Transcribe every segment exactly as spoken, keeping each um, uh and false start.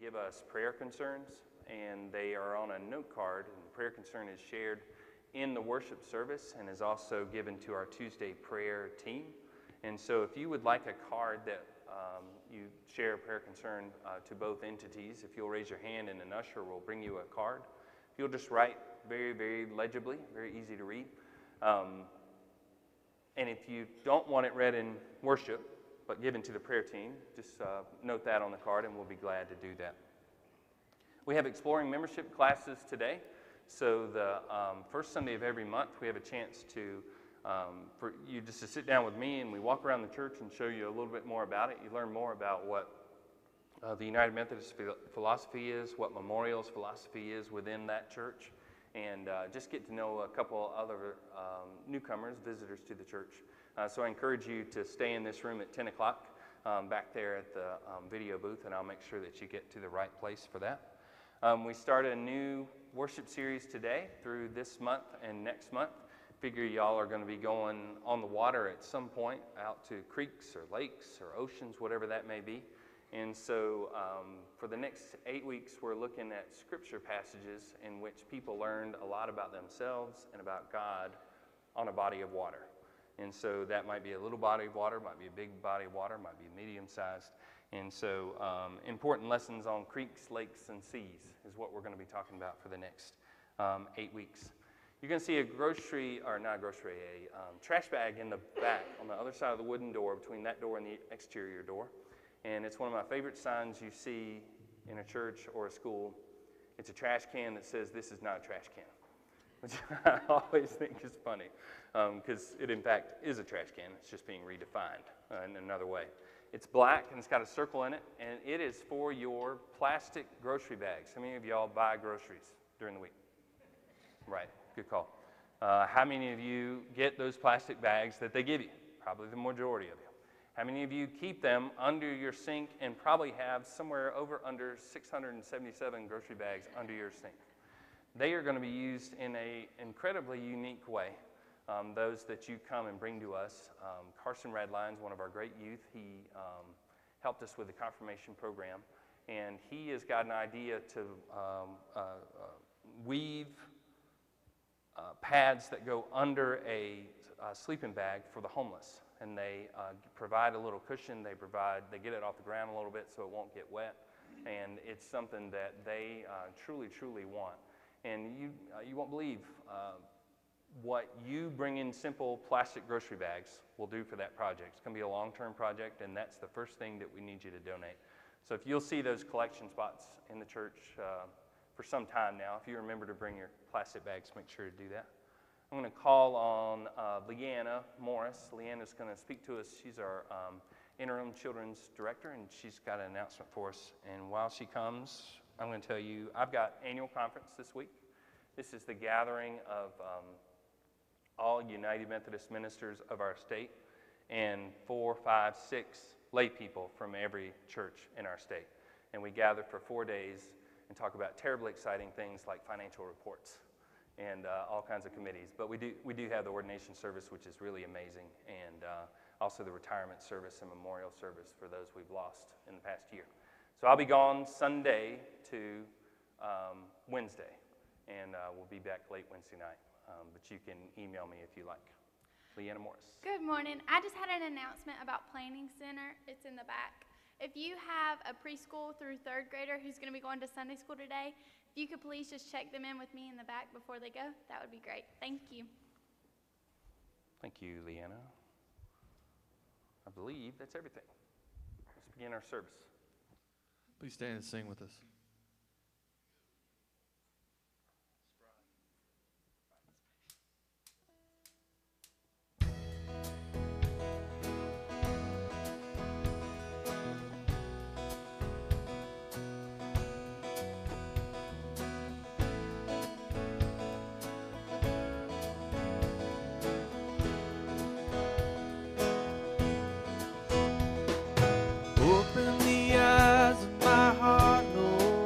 give us prayer concerns, and they are on a note card, and the prayer concern is shared in the worship service and is also given to our Tuesday prayer team. And so if you would like a card that um, you share a prayer concern uh, to both entities, if you'll raise your hand and an usher will bring you a card. If you'll just write very, very legibly, very easy to read. Um, and if you don't want it read in worship, but given to the prayer team, just uh, note that on the card and we'll be glad to do that. We have exploring membership classes today. So the um, first Sunday of every month, we have a chance to, um, for you just to sit down with me, and we walk around the church and show you a little bit more about it. You learn more about what uh, the United Methodist philosophy is, what Memorial's philosophy is within that church, and uh, just get to know a couple other um, newcomers, visitors to the church. Uh, so I encourage you to stay in this room at ten o'clock um, back there at the um, video booth, and I'll make sure that you get to the right place for that. Um, we start a new worship series today through this month and next month. Figure y'all are going to be going on the water at some point, out to creeks or lakes or oceans, whatever that may be. And so um, for the next eight weeks, we're looking at scripture passages in which people learned a lot about themselves and about God on a body of water. And so that might be a little body of water, might be a big body of water, might be medium-sized. And so um, important lessons on creeks, lakes, and seas is what we're going to be talking about for the next um, eight weeks. You're going to see a grocery, or not a grocery, a um, trash bag in the back on the other side of the wooden door, between that door and the exterior door. And it's one of my favorite signs you see in a church or a school. It's a trash can that says, "This is not a trash can," which I always think is funny, because um, it in fact is a trash can. It's just being redefined uh, in another way. It's black and it's got a circle in it, and it is for your plastic grocery bags. How many of y'all buy groceries during the week? Right, good call. Uh, how many of you get those plastic bags that they give you? Probably the majority of you. How many of you keep them under your sink and probably have somewhere over under six hundred seventy-seven grocery bags under your sink? They are going to be used in an incredibly unique way. Um, those that you come and bring to us. Um, Carson Radline is one of our great youth. He um, helped us with the confirmation program, and he has got an idea to um, uh, weave uh, pads that go under a uh, sleeping bag for the homeless, and they uh, provide a little cushion. They provide, they get it off the ground a little bit so it won't get wet, and it's something that they uh, truly, truly want. And you, uh, you won't believe uh, what you bring in simple plastic grocery bags will do for that project. It's going to be a long-term project, and that's the first thing that we need you to donate. So if you'll see those collection spots in the church uh, for some time now, if you remember to bring your plastic bags, make sure to do that. I'm going to call on uh, Leanna Morris. Leanna's going to speak to us. She's our um, interim children's director, and she's got an announcement for us. And while she comes, I'm going to tell you, I've got annual conference this week. This is the gathering of um, all United Methodist ministers of our state, and four, five, six lay people from every church in our state. And we gather for four days and talk about terribly exciting things like financial reports and uh, all kinds of committees. But we do, we do have the ordination service, which is really amazing, and uh, also the retirement service and memorial service for those we've lost in the past year. So I'll be gone Sunday to um, Wednesday, and uh, we'll be back late Wednesday night. Um, but you can email me if you like. Leanna Morris. Good morning. I just had an announcement about Planning Center. It's in the back. If you have a preschool through third grader who's going to be going to Sunday school today, if you could please just check them in with me in the back before they go, that would be great. Thank you. Thank you, Leanna. I believe that's everything. Let's begin our service. Please stand and sing with us. Open the eyes of my heart, Lord.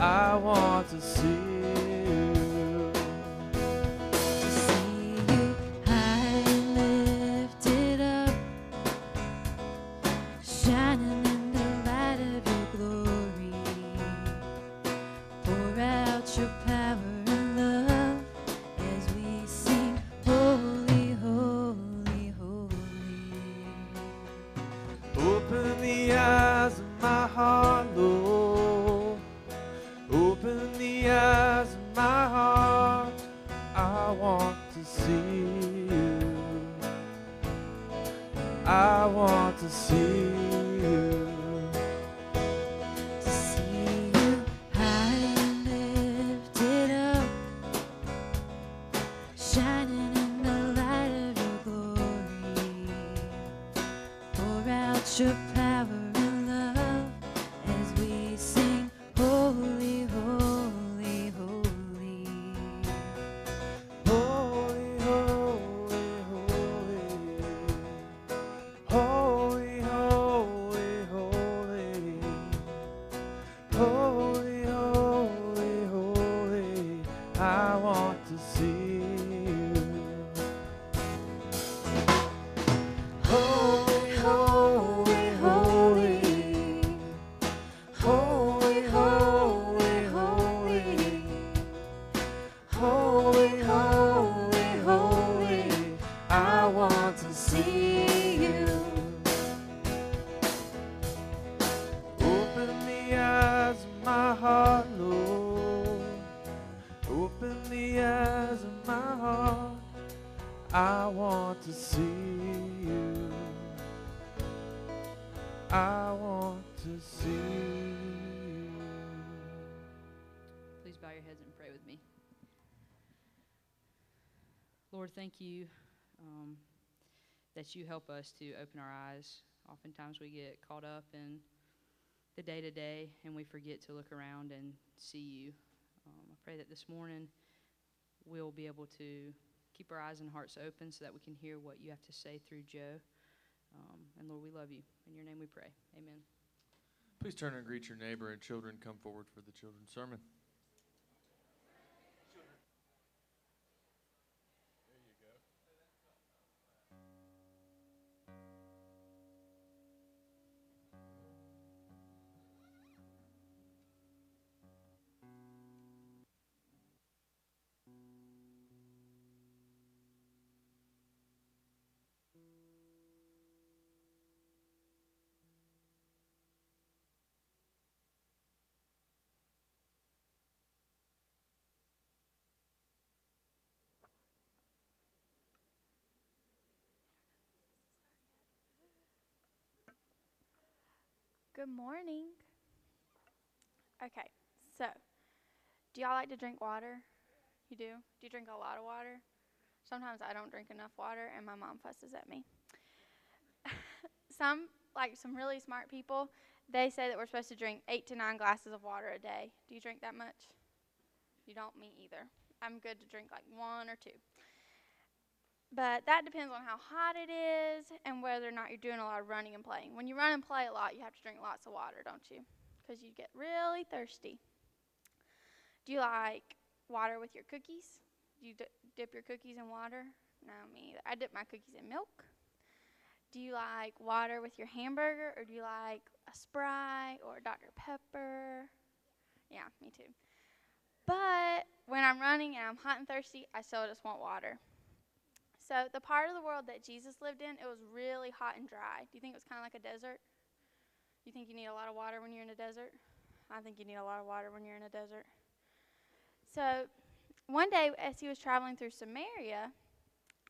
I want to see you. To see you high and lifted up, shining in the light of your glory. Pour out your power and love as we sing holy, holy, holy. Open the eyes of my heart, Lord. Open the eyes of my heart, I want to see you. I want to see you. To see you high and lifted up, shining in the light of your glory. Pour out your power and love as we sing holy. Thank you um, that you help us to open our eyes. Oftentimes we get caught up in the day-to-day and we forget to look around and see you. Um, I pray that this morning we'll be able to keep our eyes and hearts open so that we can hear what you have to say through Joe. Um, and Lord, we love you. In your name we pray. Amen. Please turn and greet your neighbor, and children, come forward for the children's sermon. Good morning. Okay, so do y'all like to drink water? You do? Do you drink a lot of water? Sometimes I don't drink enough water and my mom fusses at me. Some, like some really smart people, they say that we're supposed to drink eight to nine glasses of water a day. Do you drink that much? You don't? Me either. I'm good to drink like one or two. But that depends on how hot it is and whether or not you're doing a lot of running and playing. When you run and play a lot, you have to drink lots of water, don't you? Because you get really thirsty. Do you like water with your cookies? Do you d dip your cookies in water? No, me either. I dip my cookies in milk. Do you like water with your hamburger, or do you like a Sprite or a Doctor Pepper? Yeah, me too. But when I'm running and I'm hot and thirsty, I still just want water. So the part of the world that Jesus lived in, it was really hot and dry. Do you think it was kind of like a desert? You think you need a lot of water when you're in a desert? I think you need a lot of water when you're in a desert. So one day as he was traveling through Samaria,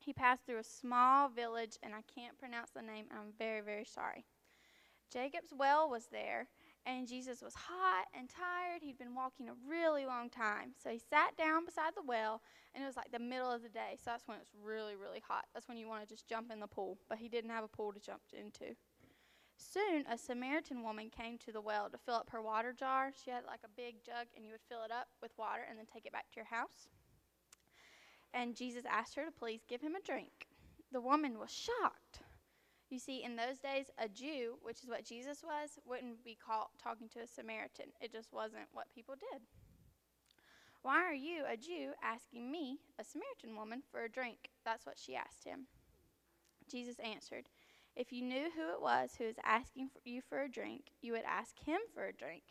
he passed through a small village, and I can't pronounce the name, and I'm very, very sorry. Jacob's well was there, and Jesus was hot and tired. He'd been walking a really long time. So he sat down beside the well, and it was like the middle of the day. So that's when it was really, really hot. That's when you want to just jump in the pool. But he didn't have a pool to jump into. Soon, a Samaritan woman came to the well to fill up her water jar. She had like a big jug, and you would fill it up with water and then take it back to your house. And Jesus asked her to please give him a drink. The woman was shocked. You see, in those days, a Jew, which is what Jesus was, wouldn't be caught talking to a Samaritan. It just wasn't what people did. Why are you, a Jew, asking me, a Samaritan woman, for a drink? That's what she asked him. Jesus answered, if you knew who it was who is asking for you for a drink, you would ask him for a drink,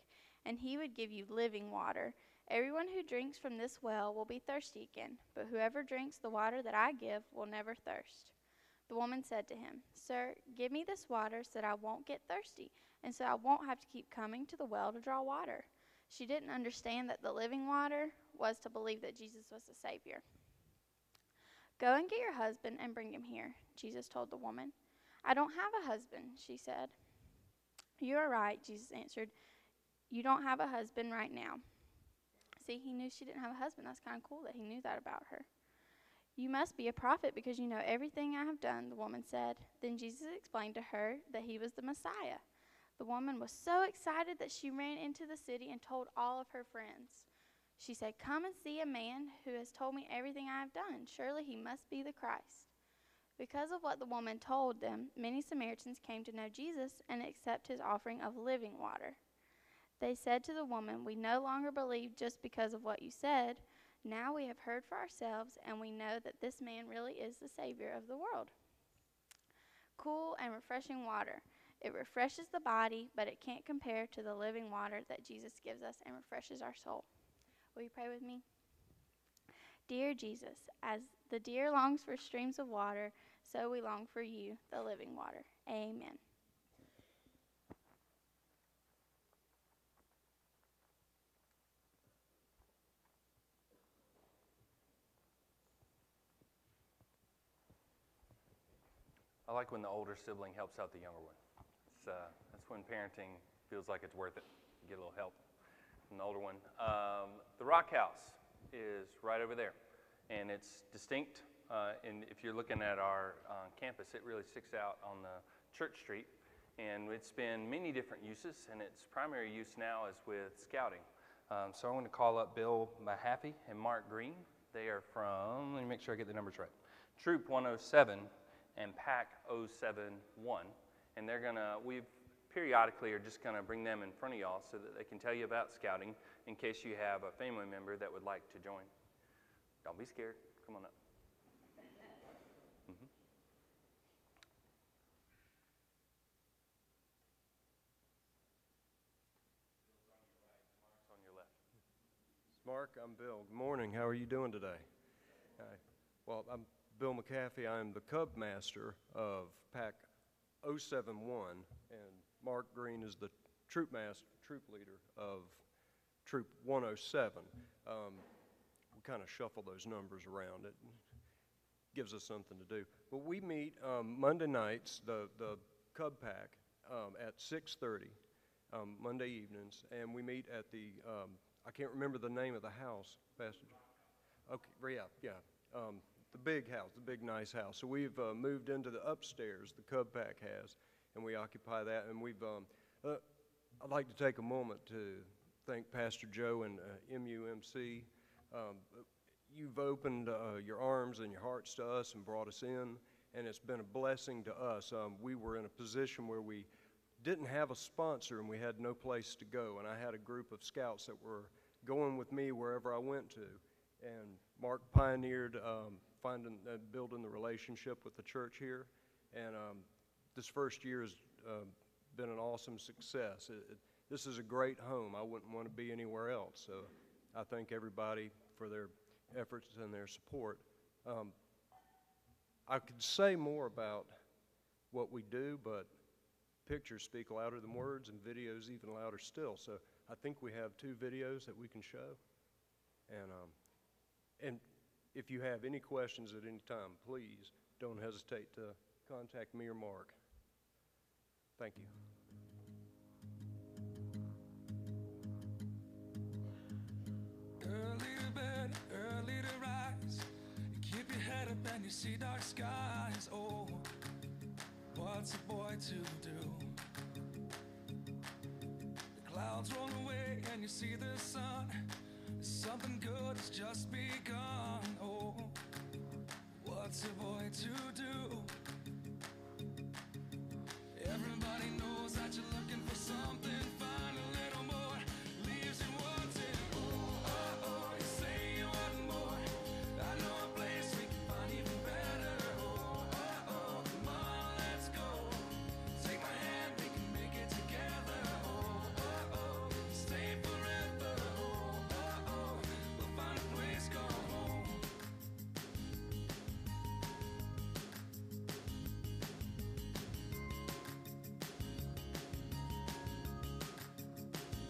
and he would give you living water. Everyone who drinks from this well will be thirsty again, but whoever drinks the water that I give will never thirst. The woman said to him, sir, give me this water so that I won't get thirsty, and so I won't have to keep coming to the well to draw water. She didn't understand that the living water was to believe that Jesus was the Savior. Go and get your husband and bring him here, Jesus told the woman. I don't have a husband, she said. You are right, Jesus answered. You don't have a husband right now. See, he knew she didn't have a husband. That's kind of cool that he knew that about her. You must be a prophet because you know everything I have done, the woman said. Then Jesus explained to her that he was the Messiah. The woman was so excited that she ran into the city and told all of her friends. She said, come and see a man who has told me everything I have done. Surely he must be the Christ. Because of what the woman told them, many Samaritans came to know Jesus and accept his offering of living water. They said to the woman, we no longer believe just because of what you said. Now we have heard for ourselves, and we know that this man really is the Savior of the world. Cool and refreshing water. It refreshes the body, but it can't compare to the living water that Jesus gives us and refreshes our soul. Will you pray with me? Dear Jesus, as the deer longs for streams of water, so we long for you, the living water. Amen. I like when the older sibling helps out the younger one. Uh, that's when parenting feels like it's worth it. You get a little help from the older one. Um, the Rock House is right over there, and it's distinct. Uh, and if you're looking at our uh, campus, it really sticks out on the Church Street, and it's been many different uses, and its primary use now is with scouting. Um, so I want to call up Bill Mahaffey and Mark Green. They are from, let me make sure I get the numbers right, Troop one oh seven and Pack oh seven one. And they're gonna, we periodically are just gonna bring them in front of y'all so that they can tell you about scouting in case you have a family member that would like to join. Don't be scared, come on up. Mm-hmm. Mark's on your left. Mark, I'm Bill. Good morning, how are you doing today? All right. Well, I'm Bill McAfee. I'm the Cub Master of Pack oh seven one, and Mark Green is the troop master, troop leader of Troop one oh seven. Um, we kind of shuffle those numbers around. It gives us something to do. But we meet um, Monday nights, the, the Cub Pack, um, at six thirty, um, Monday evenings, and we meet at the, um, I can't remember the name of the house. Pastor. Okay, yeah, yeah. Um, The big house, the big nice house. So we've uh, moved into the upstairs, the Cub Pack has, and we occupy that. And we've, um, uh, I'd like to take a moment to thank Pastor Joe and uh, M U M C. Um, you've opened uh, your arms and your hearts to us and brought us in, and it's been a blessing to us. Um, we were in a position where we didn't have a sponsor and we had no place to go. And I had a group of scouts that were going with me wherever I went to. And Mark pioneered um, finding and uh, building the relationship with the church here, and um, this first year has uh, been an awesome success. It, it, this is a great home. I wouldn't want to be anywhere else, so I thank everybody for their efforts and their support. Um, I could say more about what we do, but pictures speak louder than words, and videos even louder still, so I think we have two videos that we can show, and um, and if you have any questions at any time, please don't hesitate to contact me or Mark. Thank you. Early to bed, early to rise. You keep your head up and you see dark skies. Oh, what's a boy to do? The clouds roll away and you see the sun. Something good has just begun. Oh, what's a boy to do? Everybody knows that you're looking for something. Find a little more. Leaves you wanting. Ooh, oh, oh, you say you want more. I know a place we can find even better. Ooh, oh, oh, come on, let's go. Take my hand, we can make it together. Ooh, oh, oh, stay forever. Ooh, oh, oh, we'll find a place, go home.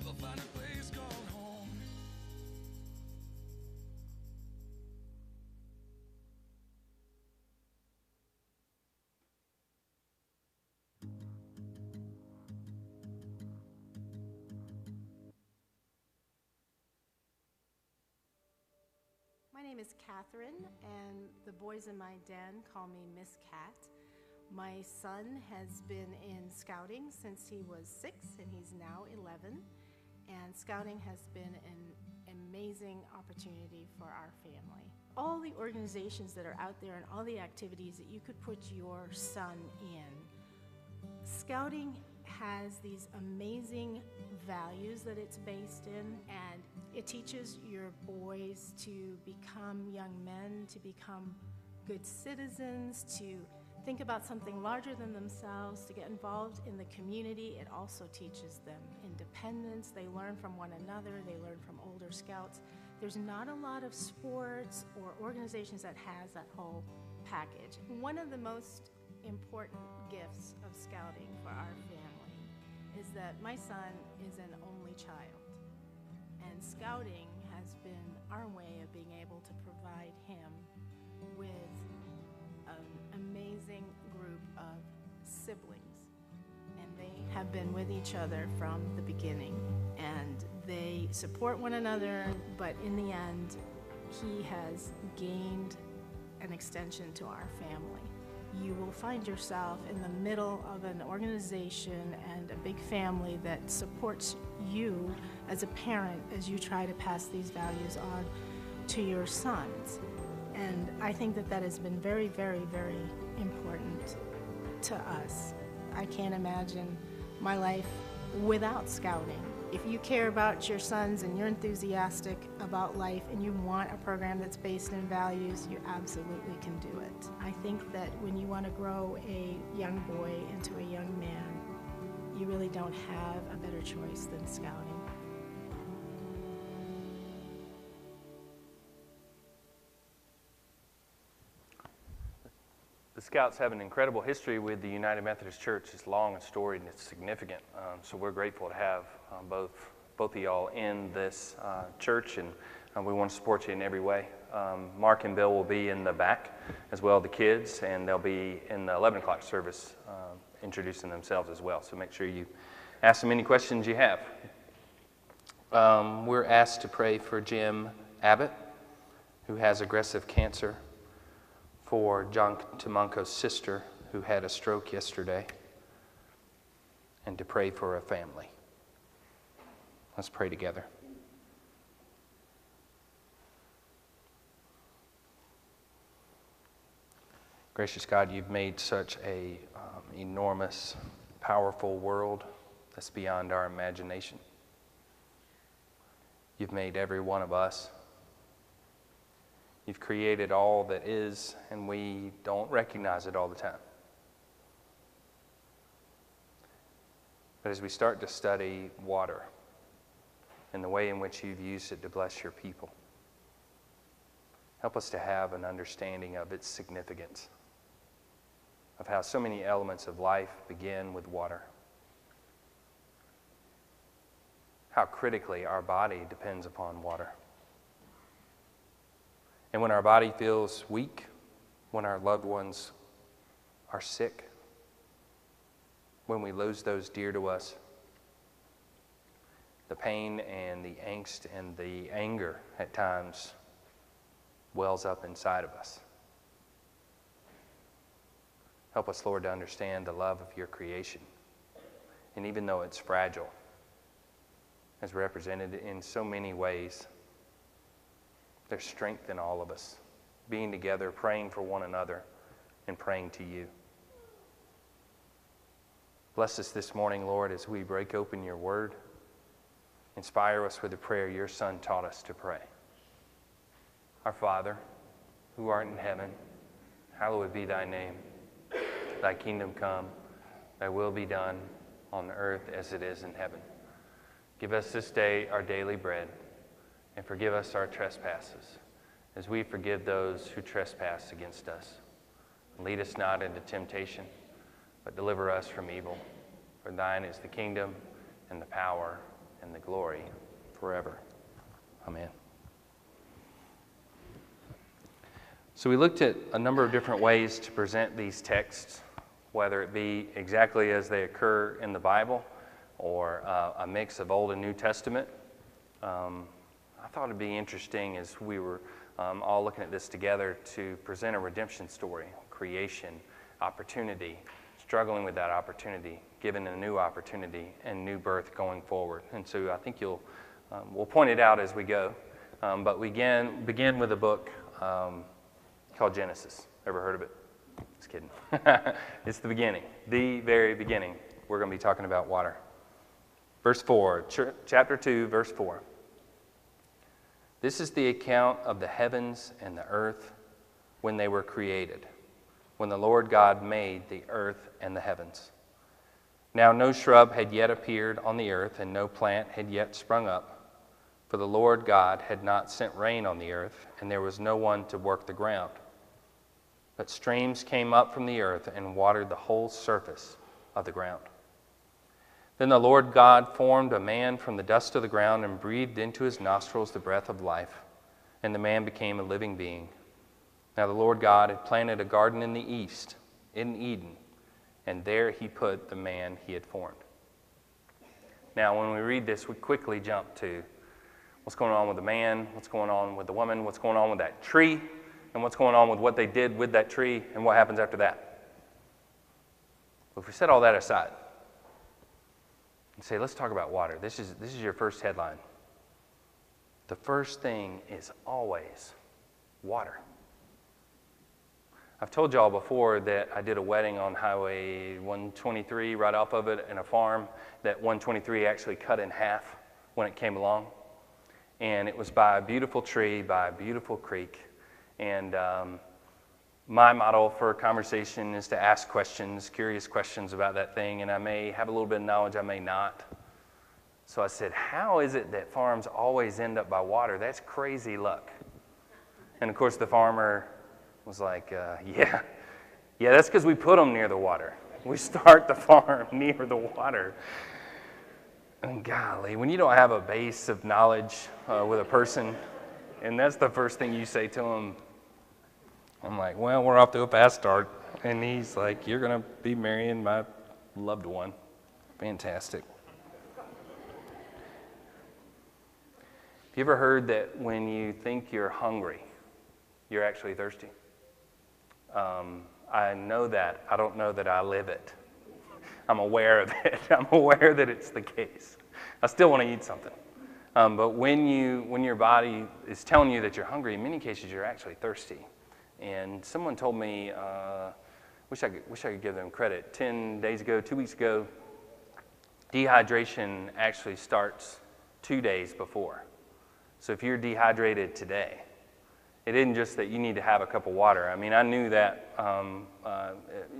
We'll find a place called home. My name is Catherine, and the boys in my den call me Miss Cat. My son has been in scouting since he was six, and he's now eleven. And scouting has been an amazing opportunity for our family. All the organizations that are out there and all the activities that you could put your son in, scouting has these amazing values that it's based in, and it teaches your boys to become young men, to become good citizens, to think about something larger than themselves, to get involved in the community. It also teaches them independence. They learn from one another. They learn from older scouts. There's not a lot of sports or organizations that has that whole package. One of the most important gifts of scouting for our family is that my son is an only child. And scouting has been our way of being able to provide him with an amazing group of siblings, and they have been with each other from the beginning, and they support one another, but in the end he has gained an extension to our family. You will find yourself in the middle of an organization and a big family that supports you as a parent as you try to pass these values on to your sons. And I think that that has been very, very, very important to us. I can't imagine my life without scouting. If you care about your sons and you're enthusiastic about life and you want a program that's based in values, you absolutely can do it. I think that when you want to grow a young boy into a young man, you really don't have a better choice than scouting. The Scouts have an incredible history with the United Methodist Church. It's long and storied and it's significant. Um, so we're grateful to have um, both both of y'all in this uh, church, and uh, we want to support you in every way. Um, Mark and Bill will be in the back, as well the kids, and they'll be in the eleven o'clock service uh, introducing themselves as well. So make sure you ask them any questions you have. Um, we're asked to pray for Jim Abbott, who has aggressive cancer, for John Tomonko's sister, who had a stroke yesterday, and to pray for a family. Let's pray together. Gracious God, you've made such a um, enormous, powerful world that's beyond our imagination. You've made every one of us. You've created all that is, and we don't recognize it all the time. But as we start to study water and the way in which you've used it to bless your people, help us to have an understanding of its significance, of how so many elements of life begin with water, how critically our body depends upon water. And when our body feels weak, when our loved ones are sick, when we lose those dear to us, the pain and the angst and the anger at times wells up inside of us. Help us, Lord, to understand the love of your creation. And even though it's fragile, as represented in so many ways, there's strength in all of us, being together, praying for one another, and praying to you. Bless us this morning, Lord, as we break open your word. Inspire us with the prayer your Son taught us to pray. Our Father, who art in heaven, hallowed be thy name. Thy kingdom come, thy will be done on earth as it is in heaven. Give us this day our daily bread, and forgive us our trespasses, as we forgive those who trespass against us. And lead us not into temptation, but deliver us from evil. For thine is the kingdom, and the power, and the glory forever. Amen. So we looked at a number of different ways to present these texts, whether it be exactly as they occur in the Bible, or uh, a mix of Old and New Testament. Um, I thought it'd be interesting, as we were um, all looking at this together, to present a redemption story, creation, opportunity, struggling with that opportunity, given a new opportunity and new birth going forward. And so I think you'll um, we'll point it out as we go. Um, but we begin begin with a book um, called Genesis. Ever heard of it? Just kidding. It's the beginning, the very beginning. We're going to be talking about water. Verse four, chapter two, verse four. This is the account of the heavens and the earth when they were created, when the Lord God made the earth and the heavens. Now no shrub had yet appeared on the earth, and no plant had yet sprung up, for the Lord God had not sent rain on the earth, and there was no one to work the ground. But streams came up from the earth and watered the whole surface of the ground. Then the Lord God formed a man from the dust of the ground and breathed into his nostrils the breath of life, and the man became a living being. Now the Lord God had planted a garden in the east, in Eden, and there he put the man he had formed. Now when we read this, we quickly jump to what's going on with the man, what's going on with the woman, what's going on with that tree, and what's going on with what they did with that tree, and what happens after that. But if we set all that aside and say, let's talk about water. This is, this is your first headline. The first thing is always water. I've told y'all before that I did a wedding on Highway one twenty-three, right off of it, in a farm that one twenty-three actually cut in half when it came along. And it was by a beautiful tree, by a beautiful creek. And um, my model for conversation is to ask questions, curious questions about that thing, and I may have a little bit of knowledge, I may not. So I said, how is it that farms always end up by water? That's crazy luck. And of course the farmer was like, uh, yeah, yeah, that's because we put them near the water. We start the farm near the water. And golly, when you don't have a base of knowledge uh, with a person, and that's the first thing you say to them, I'm like, well, we're off to a fast start. And he's like, you're going to be marrying my loved one. Fantastic. Have you ever heard that when you think you're hungry, you're actually thirsty? Um, I know that. I don't know that I live it. I'm aware of it. I'm aware that it's the case. I still want to eat something. Um, but when you, when your body is telling you that you're hungry, in many cases you're actually thirsty. And someone told me, uh, wish I could, wish I could give them credit, ten days ago, two weeks ago, dehydration actually starts two days before. So if you're dehydrated today, it isn't just that you need to have a cup of water. I mean, I knew that um, uh,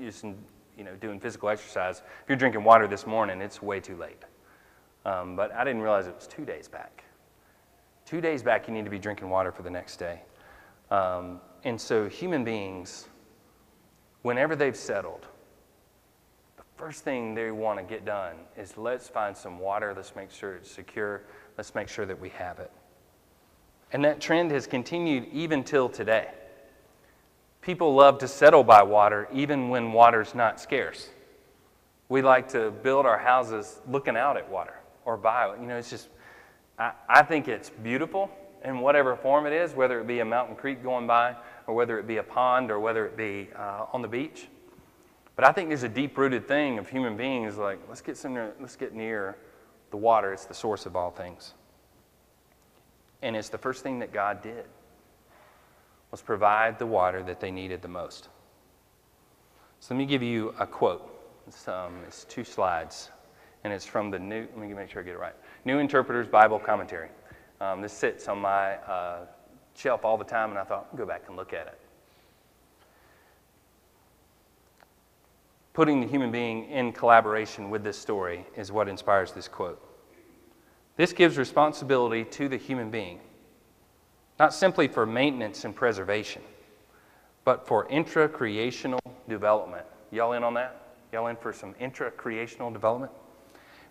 just in, you know, doing physical exercise, if you're drinking water this morning, it's way too late. Um, but I didn't realize it was two days back. Two days back, you need to be drinking water for the next day. Um, And so human beings, whenever they've settled, the first thing they want to get done is let's find some water, let's make sure it's secure, let's make sure that we have it. And that trend has continued even till today. People love to settle by water even when water's not scarce. We like to build our houses looking out at water or by, you know, it's just, I, I think it's beautiful. In whatever form it is, whether it be a mountain creek going by, or whether it be a pond, or whether it be uh, on the beach. But I think there's a deep-rooted thing of human beings like, let's get some, let's get near the water. It's the source of all things. And it's the first thing that God did, was provide the water that they needed the most. So let me give you a quote. It's, um, it's two slides, and it's from the new, let me make sure I get it right, New Interpreter's Bible Commentary. Um, this sits on my uh, shelf all the time, and I thought, go back and look at it. Putting the human being in collaboration with this story is what inspires this quote. This gives responsibility to the human being, not simply for maintenance and preservation, but for intra-creational development. Y'all in on that? Y'all in for some intra-creational development?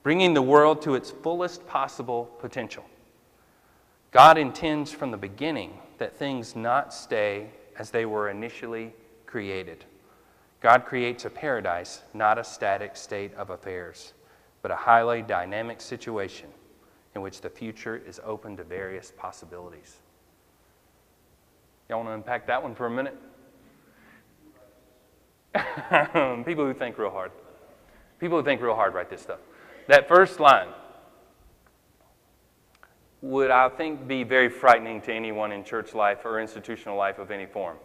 Bringing the world to its fullest possible potential. God intends from the beginning that things not stay as they were initially created. God creates a paradise, not a static state of affairs, but a highly dynamic situation in which the future is open to various possibilities. Y'all want to unpack that one for a minute? People who think real hard. People who think real hard write this stuff. That first line would, I think, be very frightening to anyone in church life or institutional life of any form.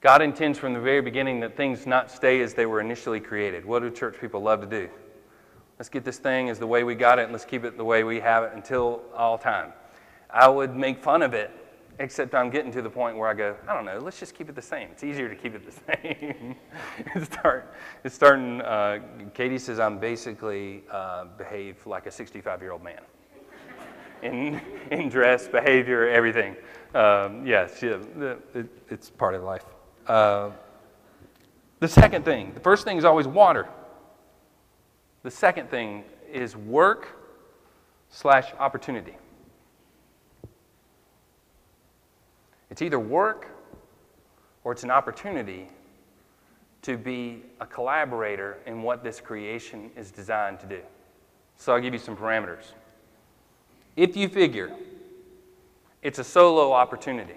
God intends from the very beginning that things not stay as they were initially created. What do church people love to do? Let's get this thing as the way we got it, and let's keep it the way we have it until all time. I would make fun of it, except I'm getting to the point where I go, I don't know, let's just keep it the same. It's easier to keep it the same. it's, start, it's starting, uh, Katie says I'm basically uh, behave like a sixty-five-year-old man. in in dress, behavior, everything. Um, yes, yeah, it, it's part of life. Uh, the second thing, the first thing is always water. The second thing is work slash opportunity. It's either work or it's an opportunity to be a collaborator in what this creation is designed to do. So I'll give you some parameters. If you figure it's a solo opportunity,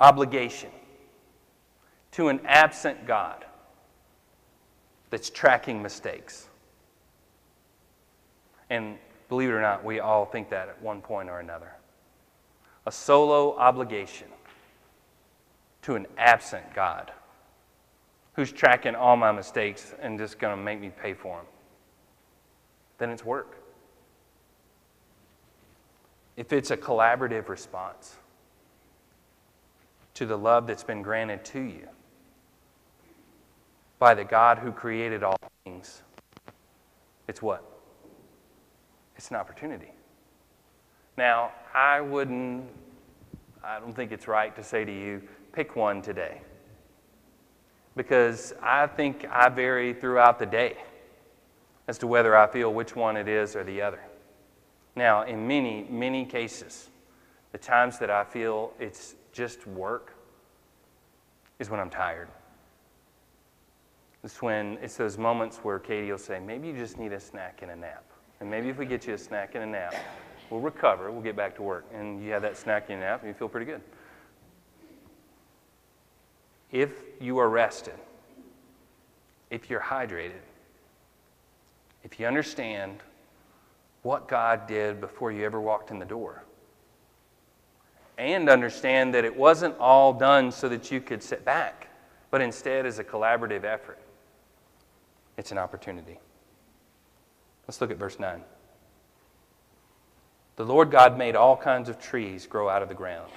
obligation, to an absent God that's tracking mistakes. And believe it or not, we all think that at one point or another. A solo obligation to an absent God who's tracking all my mistakes and just going to make me pay for them. Then it's work. If it's a collaborative response to the love that's been granted to you by the God who created all things, it's what? It's an opportunity. Now, I wouldn't, I don't think it's right to say to you, pick one today. Because I think I vary throughout the day as to whether I feel which one it is or the other. Now, in many, many cases, the times that I feel it's just work is when I'm tired. It's when it's those moments where Katie will say, maybe you just need a snack and a nap. And maybe if we get you a snack and a nap, we'll recover, we'll get back to work. And you have that snack and a nap and you feel pretty good. If you are rested, if you're hydrated, if you understand what God did before you ever walked in the door, and understand that it wasn't all done so that you could sit back, but instead as a collaborative effort, it's an opportunity. Let's look at verse nine. The Lord God made all kinds of trees grow out of the ground,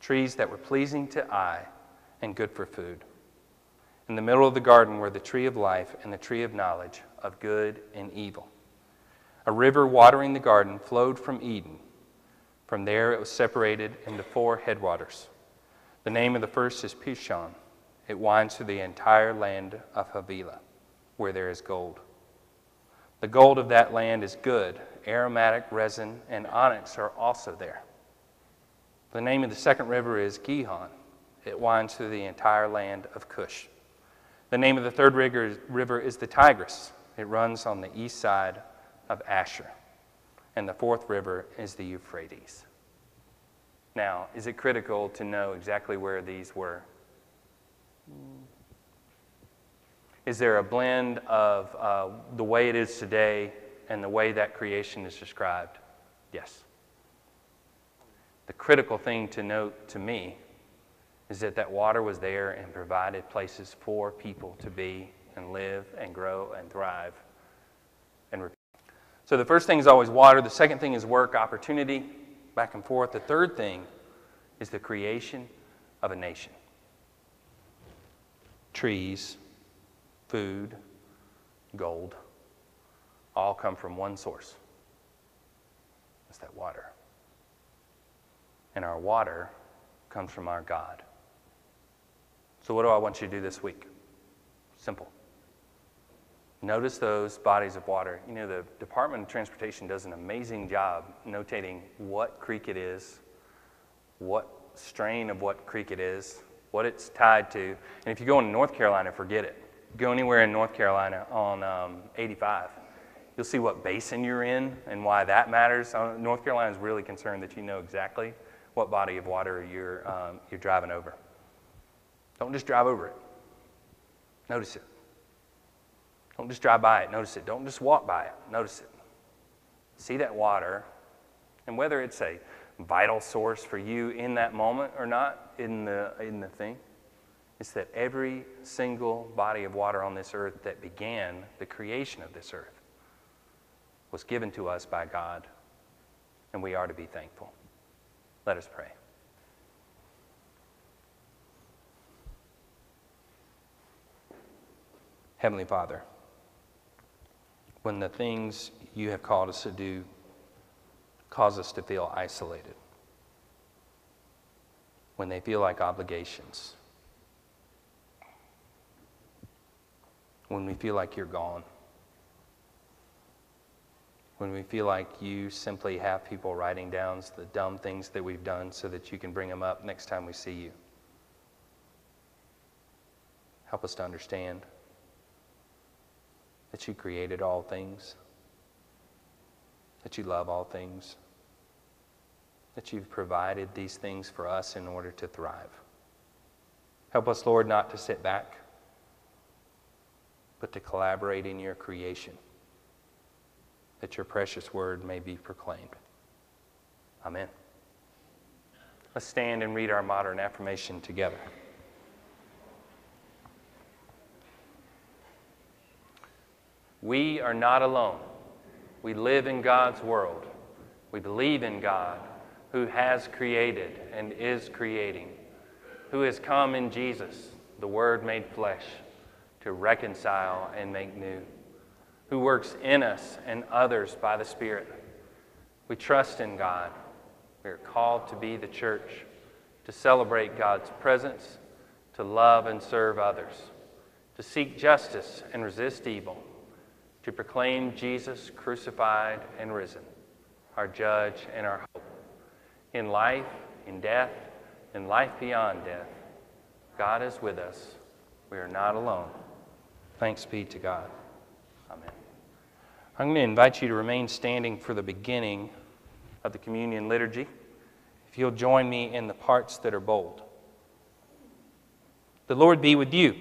trees that were pleasing to eye and good for food. In the middle of the garden were the tree of life and the tree of knowledge of good and evil. A river watering the garden flowed from Eden. From there it was separated into four headwaters. The name of the first is Pishon. It winds through the entire land of Havilah, where there is gold. The gold of that land is good. Aromatic resin and onyx are also there. The name of the second river is Gihon. It winds through the entire land of Cush. The name of the third river is the Tigris. It runs on the east side of Asher, and the fourth river is the Euphrates. Now, is it critical to know exactly where these were? Is there a blend of uh, the way it is today and the way that creation is described? Yes. The critical thing to note to me is that that water was there and provided places for people to be and live and grow and thrive and repeat. So the first thing is always water. The second thing is work, opportunity, back and forth. The third thing is the creation of a nation. Trees, food, gold, all come from one source. It's that water. And our water comes from our God. So what do I want you to do this week? Simple. Notice those bodies of water. You know, the Department of Transportation does an amazing job notating what creek it is, what strain of what creek it is, what it's tied to. And if you go into North Carolina, forget it. Go anywhere in North Carolina on um, eighty-five. You'll see what basin you're in and why that matters. Uh, North Carolina is really concerned that you know exactly what body of water you're, um, you're driving over. Don't just drive over it. Notice it. Don't just drive by it. Notice it. Don't just walk by it. Notice it. See that water. And whether it's a vital source for you in that moment or not, in the, in the thing, it's that every single body of water on this earth that began the creation of this earth was given to us by God, and we are to be thankful. Let us pray. Heavenly Father, when the things you have called us to do cause us to feel isolated, when they feel like obligations, when we feel like you're gone, when we feel like you simply have people writing down the dumb things that we've done so that you can bring them up next time we see you, help us to understand that you created all things, that you love all things, that you've provided these things for us in order to thrive. Help us, Lord, not to sit back, but to collaborate in your creation, that your precious word may be proclaimed. Amen. Let's stand and read our modern affirmation together. We are not alone. We live in God's world. We believe in God, who has created and is creating, who has come in Jesus, the Word made flesh, to reconcile and make new, who works in us and others by the Spirit. We trust in God. We are called to be the church, to celebrate God's presence, to love and serve others, to seek justice and resist evil, to proclaim Jesus crucified and risen, our judge and our hope. In life, in death, in life beyond death, God is with us. We are not alone. Thanks be to God. Amen. I'm going to invite you to remain standing for the beginning of the communion liturgy. If you'll join me in the parts that are bold. The Lord be with you. And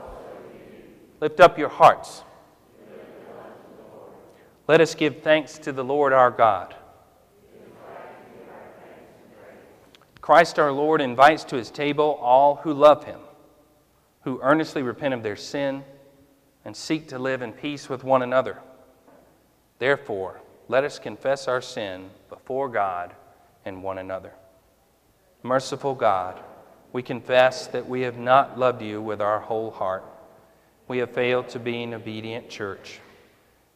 also with you. Lift up your hearts. Let us give thanks to the Lord our God. Christ our Lord invites to his table all who love him, who earnestly repent of their sin and seek to live in peace with one another. Therefore, let us confess our sin before God and one another. Merciful God, we confess that we have not loved you with our whole heart. We have failed to be an obedient church.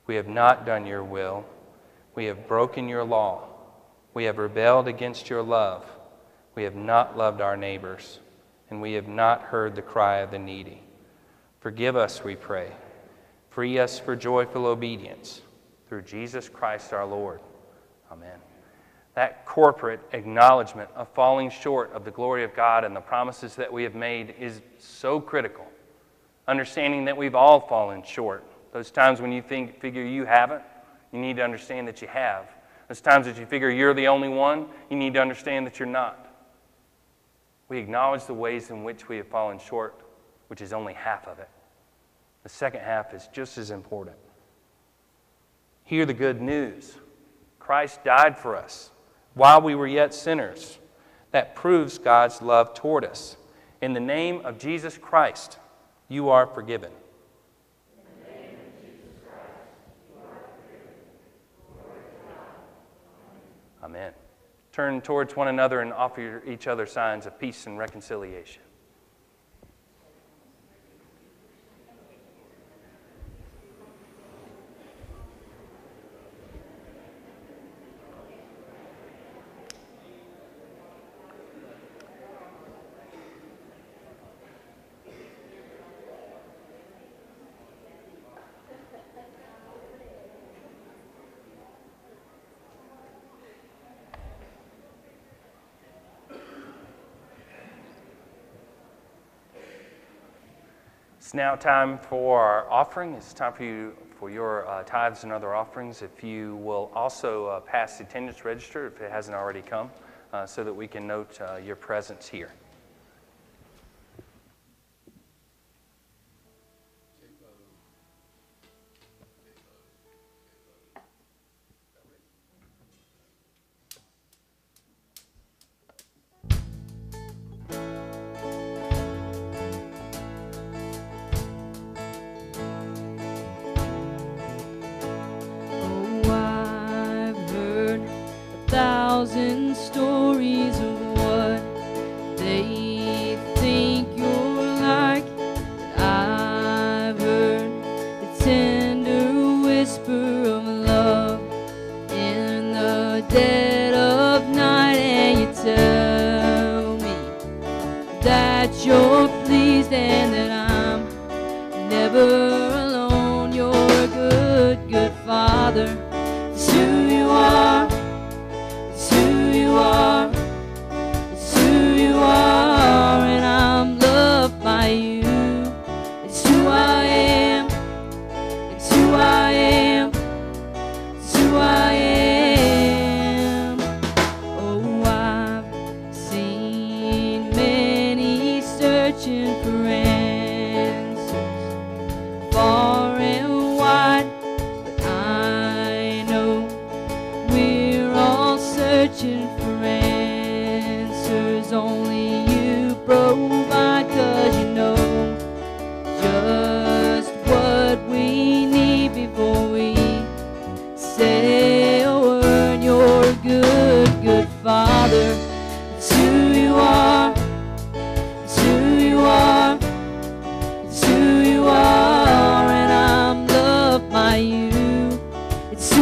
We have not done your will. We have broken your law. We have rebelled against your love. We have not loved our neighbors, and we have not heard the cry of the needy. Forgive us, we pray. Free us for joyful obedience. Through Jesus Christ our Lord. Amen. That corporate acknowledgement of falling short of the glory of God and the promises that we have made is so critical. Understanding that we've all fallen short. Those times when you think, figure you haven't, you need to understand that you have. Those times that you figure you're the only one, you need to understand that you're not. We acknowledge the ways in which we have fallen short, which is only half of it. The second half is just as important. Hear the good news. Christ died for us while we were yet sinners. That proves God's love toward us. In the name of Jesus Christ, you are forgiven. Amen. Turn towards one another and offer each other signs of peace and reconciliation. It's now time for our offering. It's time for you for your uh, tithes and other offerings. If you will also uh, pass the attendance register if it hasn't already come, uh, so that we can note uh, your presence here. You are, and I'm loved by you. It's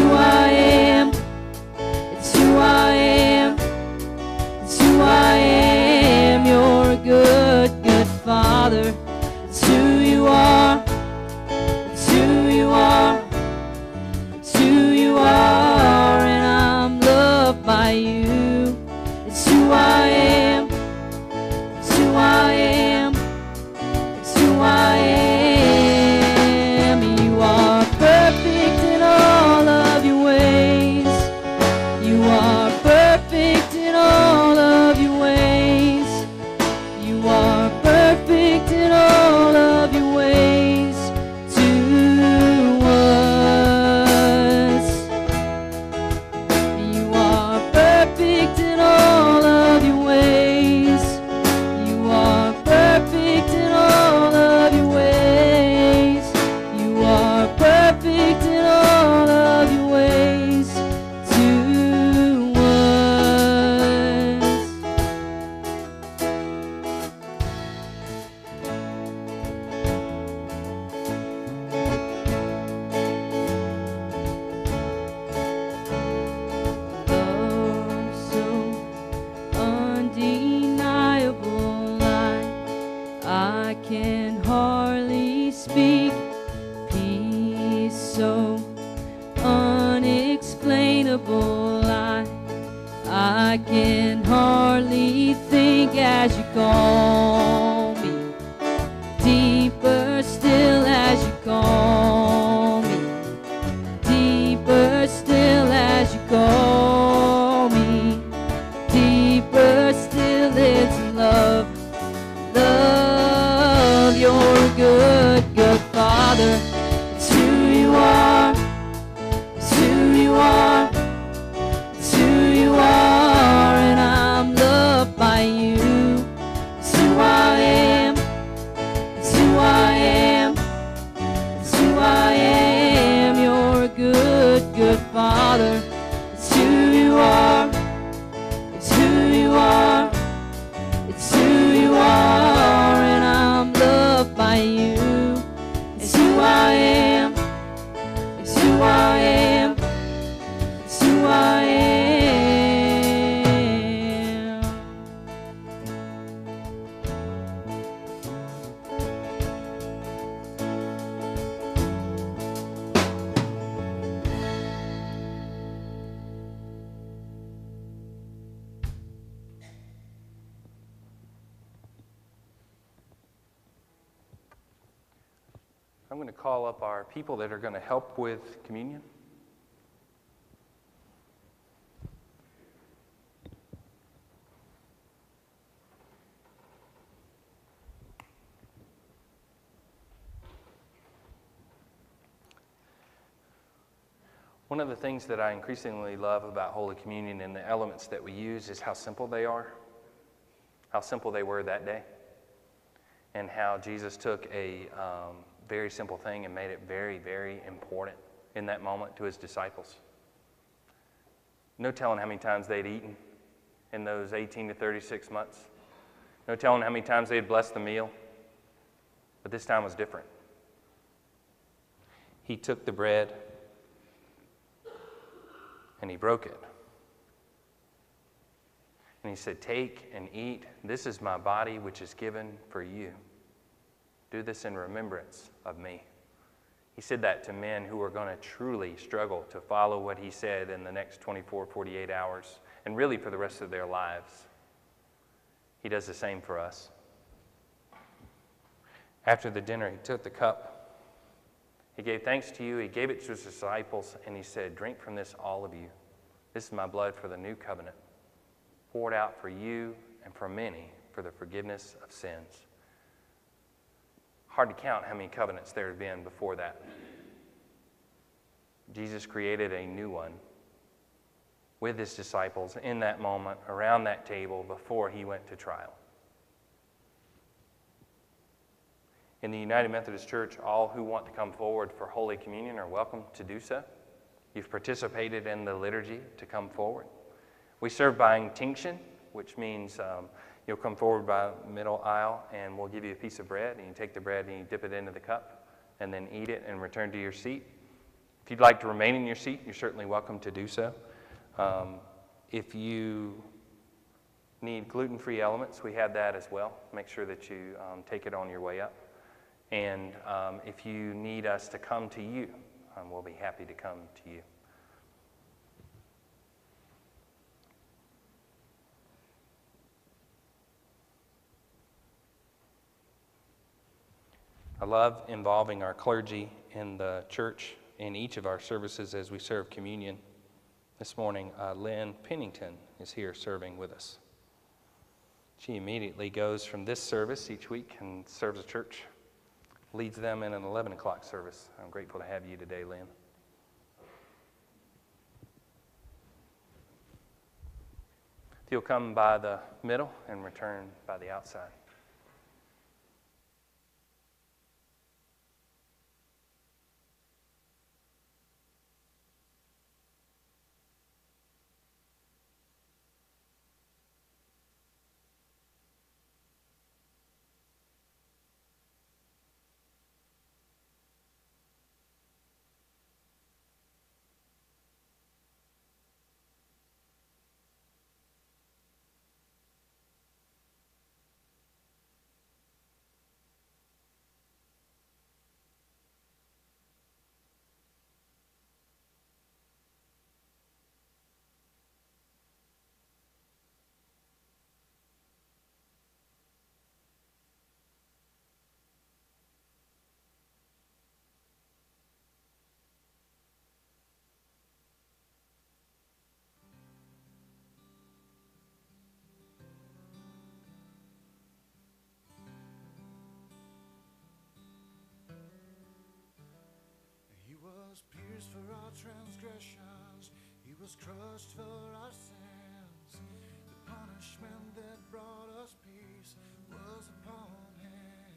who I am. I'm going to call up our people that are going to help with communion. One of the things that I increasingly love about Holy Communion and the elements that we use is how simple they are, how simple they were that day, and how Jesus took a um, very simple thing and made it very, very important in that moment to his disciples. No telling how many times they'd eaten in those eighteen to thirty-six months. No telling how many times they'd blessed the meal. But this time was different. He took the bread, and he broke it. And he said, "Take and eat. This is my body, which is given for you. Do this in remembrance of me." He said that to men who were going to truly struggle to follow what he said in the next twenty-four, forty-eight hours, and really for the rest of their lives. He does the same for us. After the dinner, he took the cup. He gave thanks to you, he gave it to his disciples, and he said, "Drink from this, all of you. This is my blood for the new covenant, poured out for you and for many for the forgiveness of sins." Hard to count how many covenants there had been before that. Jesus created a new one with his disciples in that moment, around that table, before he went to trial. In the United Methodist Church, all who want to come forward for Holy Communion are welcome to do so. You've participated in the liturgy to come forward. We serve by intinction, which means um, you'll come forward by middle aisle, and we'll give you a piece of bread, and you take the bread and you dip it into the cup, and then eat it and return to your seat. If you'd like to remain in your seat, you're certainly welcome to do so. Um, if you need gluten-free elements, we have that as well. Make sure that you um, take it on your way up. And um, if you need us to come to you, um, we'll be happy to come to you. I love involving our clergy in the church in each of our services as we serve communion. This morning, uh, Lynn Pennington is here serving with us. She immediately goes from this service each week and serves a church. Leads them in an eleven o'clock service. I'm grateful to have you today, Lynn. If you'll come by the middle and return by the outside. He was pierced for our transgressions, he was crushed for our sins. The punishment that brought us peace was upon him,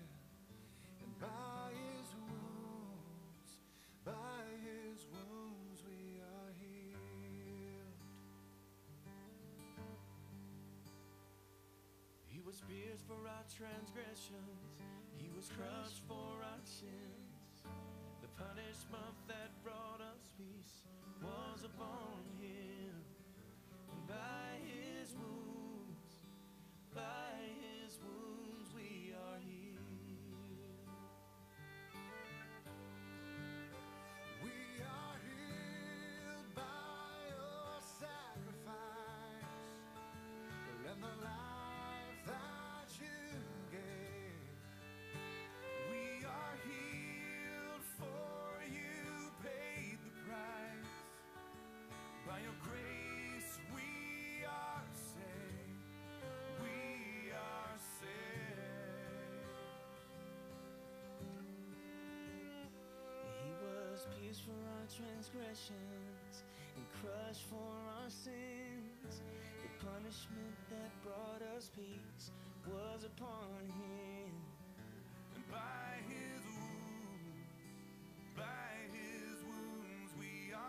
and by his wounds, by his wounds we are healed. He was pierced for our transgressions, he was crushed for our sins. The punishment that brought us peace was upon him, and by his wounds, by his wounds we are healed. We are healed by your sacrifice and the life that you gave. We are healed bruised for our transgressions and crushed for our sins. The punishment that brought us peace was upon him. And by his wounds, by his wounds we are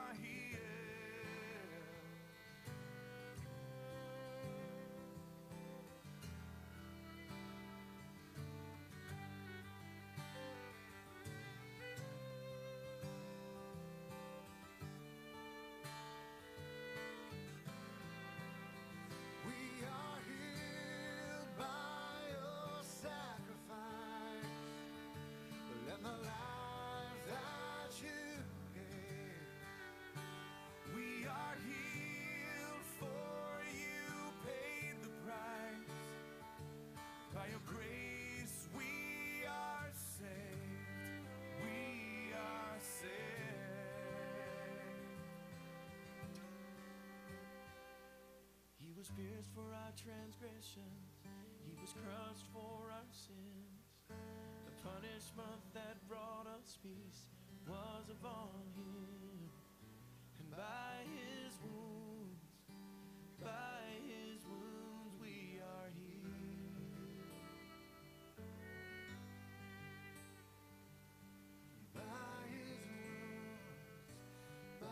pierced for our transgressions, he was crushed for our sins. The punishment that brought us peace was upon him. And by his wounds, by his wounds we are healed. By his wounds, by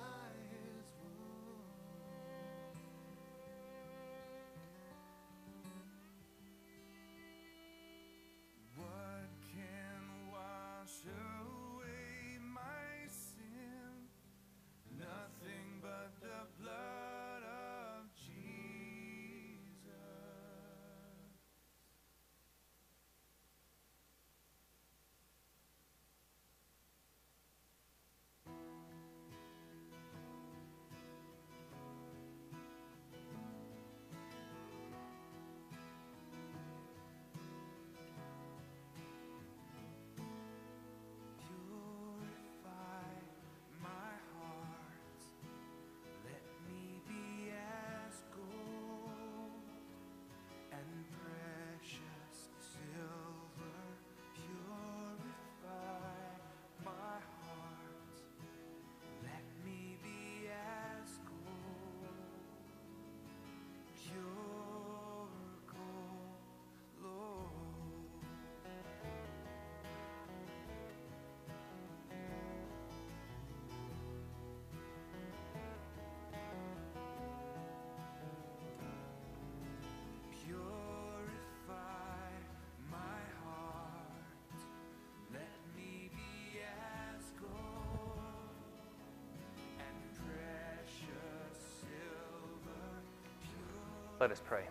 Let us pray.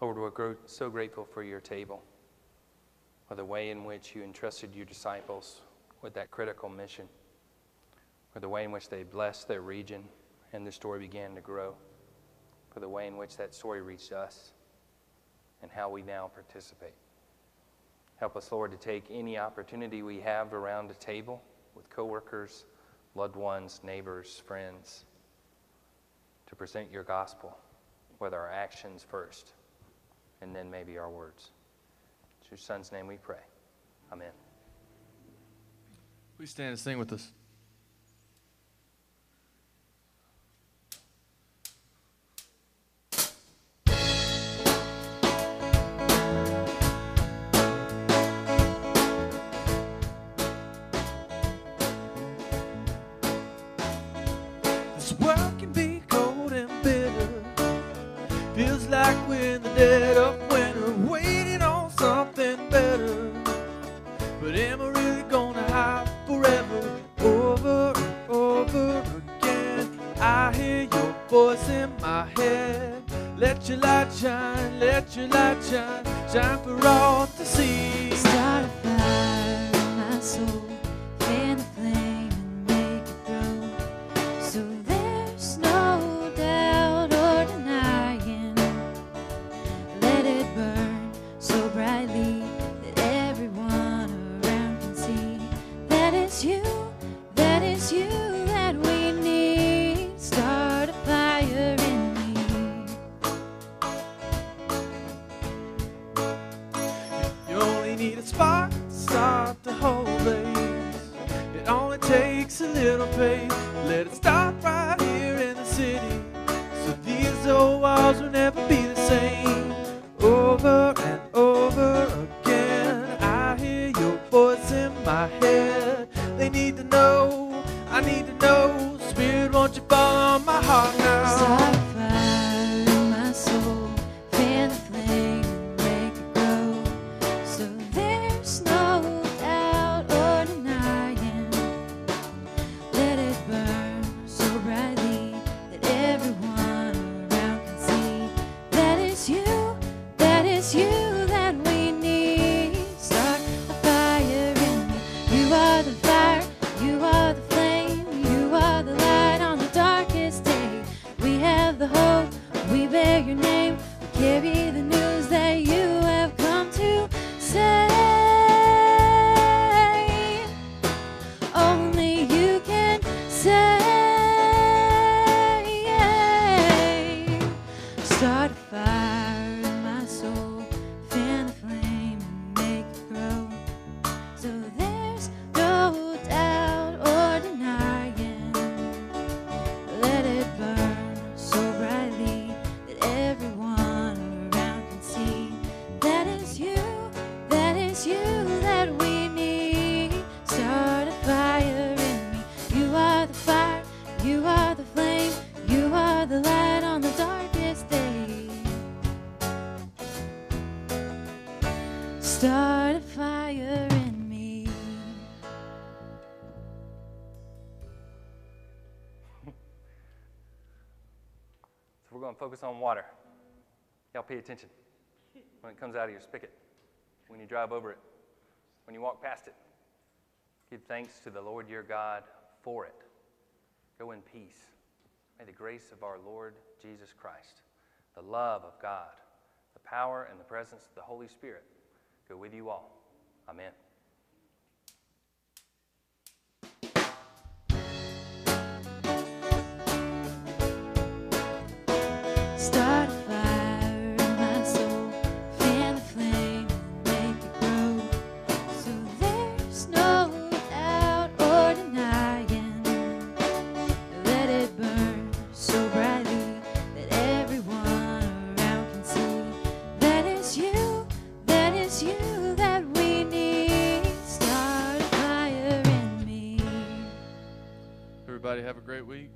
Lord, we're so grateful for your table, for the way in which you entrusted your disciples with that critical mission, for the way in which they blessed their region and their story began to grow, for the way in which that story reached us and how we now participate. Help us, Lord, to take any opportunity we have around a table with coworkers, loved ones, neighbors, friends, to present your gospel with our actions first, and then maybe our words. In your Son's name we pray. Amen. Please stand and sing with us. This world can be feels like we're in the dead of winter, waiting on something better. But am I really gonna hide forever? Over and over again, I hear your voice in my head. Let your light shine, let your light shine, shine for all to see. Start a fire in my soul, fan the flame and make it grow. So there's no doubt or denial. takes a little faith. Let it start right here in the city, so these old walls will never be the same. Over and over again, I hear your voice in my head. They need to know, I need to know. Spirit, won't you fall on my heart now? So I find my soul, fan the flame, and make it grow. So there's no doubt or denying. Let it burn so brightly that everyone around can see. That is you. It's you that we need. Start a fire in me. You are the fire, you are the flame, you are the light on the darkest day. We have the hope, we bear your name, we carry the news that you have come to say. Only you can say. Start a fire. Start a fire in me. So we're going to focus on water. Y'all pay attention when it comes out of your spigot, when you drive over it, when you walk past it. Give thanks to the Lord your God for it. Go in peace. May the grace of our Lord Jesus Christ, the love of God, the power and the presence of the Holy Spirit go with you all. Amen. Start a fire in my soul, fan the flame and make it grow. So there's no doubt or denying. Let it burn so brightly that everyone around can see. That is you. That is you that we need. Start a fire in me. Everybody have a great week.